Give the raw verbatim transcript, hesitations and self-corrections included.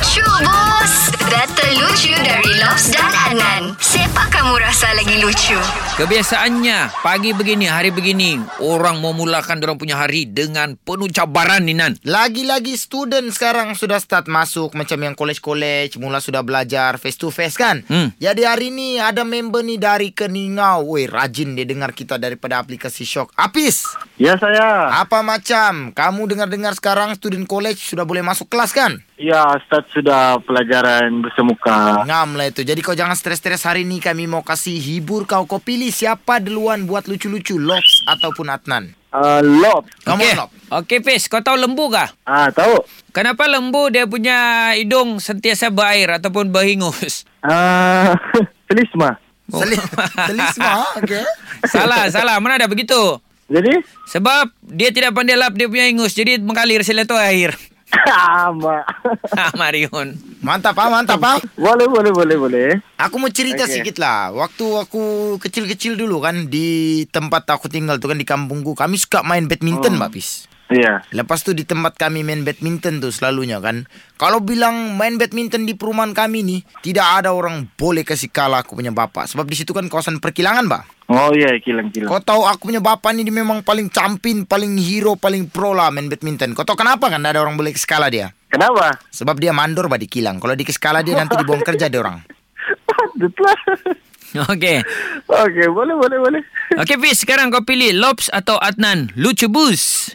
Lucu Bus. Data lucu dari Lops dan Adnan. Siapa kamu rasa lagi lucu? Kebiasaannya pagi begini, hari begini, orang memulakan dorang punya hari dengan penuh cabaran ni, Nan. Lagi-lagi student sekarang sudah start masuk, macam yang college-college mula sudah belajar face to face kan. hmm. Jadi hari ni ada member ni dari Keningau. Weh, rajin dia dengar kita daripada aplikasi Syok. Apis. Ya, saya. Apa macam kamu dengar-dengar sekarang student college sudah boleh masuk kelas kan? Ya, start sudah pelajaran bersemuka. Ngam lah itu. Jadi kau jangan stres-stres hari ni. Kami mau kasih hibur kau. Kau pilih siapa duluan buat lucu-lucu, Lops ataupun Adnan? Uh, Lops. Kamu okay. Lops. Okey, Pis. Kau tahu lembu kah? Ah, tahu. Kenapa lembu dia punya hidung sentiasa berair ataupun berhingus? Ah, uh, selisma. Oh. Selisma? Okey. Salah, salah. Mana ada begitu? Jadi? Sebab dia tidak pandai lap dia punya hingus. Jadi mengalir seleto air. Sama. Ah, Marion. Mantap ah, mantap ah. Boleh, boleh, boleh, boleh. Aku mau cerita okay. sikit lah. Waktu aku kecil-kecil dulu kan, di tempat aku tinggal tu kan, di kampungku, kami suka main badminton, Mbak oh. Pis. Ya. Yeah. Lepas tu di tempat kami main badminton tu selalunya kan. Kalau bilang main badminton di perumahan kami ni, tidak ada orang boleh kasih kalah aku punya bapak. Sebab di situ kan kawasan perkilangan, Mbak. Oh ya, yeah, kilang-kilang. Kau tahu aku punya bapa ni dia memang paling campin, paling hero, paling pro lah main badminton. Kau tahu kenapa kan ada orang boleh keskala dia? Kenapa? Sebab dia mandor bah di kilang. Kalau di keskala dia nanti dibuang kerja dia orang. Patutlah. Okey. Okey, boleh boleh boleh. Okey, Fis, sekarang kau pilih Lops atau Adnan Lucu Bus.